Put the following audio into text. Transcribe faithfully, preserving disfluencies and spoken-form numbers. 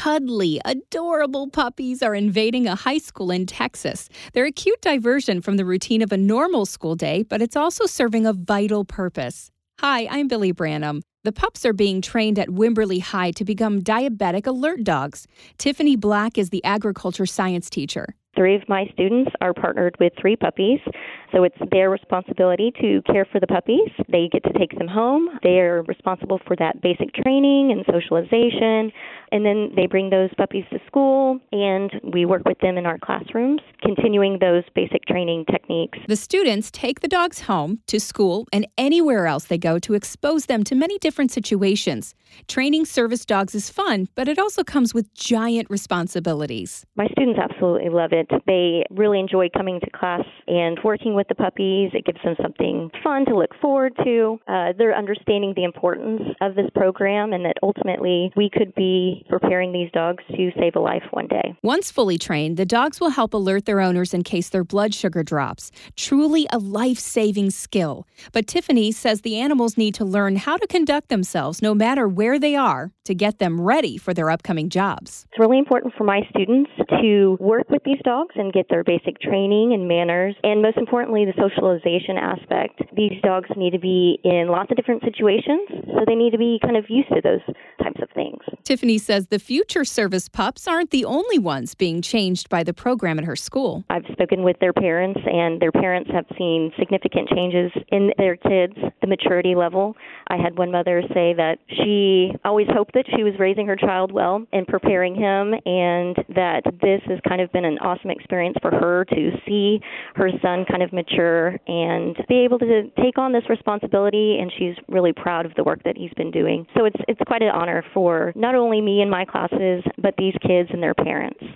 cuddly, adorable puppies are invading a high school in Texas. They're a cute diversion from the routine of a normal school day, but it's also serving a vital purpose. Hi, I'm Billy Branham. The pups are being trained at Wimberley High to become diabetic alert dogs. Tiffany Black is the agriculture science teacher. Three of my students are partnered with three puppies, so it's their responsibility to care for the puppies. They get to take them home. They are responsible for that basic training and socialization, and then they bring those puppies to school, and we work with them in our classrooms, continuing those basic training techniques. The students take the dogs home, to school, and anywhere else they go to expose them to many different situations. Training service dogs is fun, but it also comes with giant responsibilities. My students absolutely love it. They really enjoy coming to class and working with the puppies. It gives them something fun to look forward to. Uh, they're understanding the importance of this program and that ultimately we could be preparing these dogs to save a life one day. Once fully trained, the dogs will help alert their owners in case their blood sugar drops. Truly a life-saving skill. But Tiffany says the animals need to learn how to conduct themselves no matter where they are to get them ready for their upcoming jobs. It's really important for my students to work with these dogs. dogs and get their basic training and manners, and most importantly, the socialization aspect. These dogs need to be in lots of different situations, so they need to be kind of used to those types of things. Tiffany says the future service pups aren't the only ones being changed by the program at her school. I've spoken with their parents, and their parents have seen significant changes in their kids, the maturity level. I had one mother say that she always hoped that she was raising her child well and preparing him, and that this has kind of been an awesome experience for her to see her son kind of mature and be able to take on this responsibility, and she's really proud of the work that he's been doing. So it's it's quite an honor for not only me and my classes, but these kids and their parents.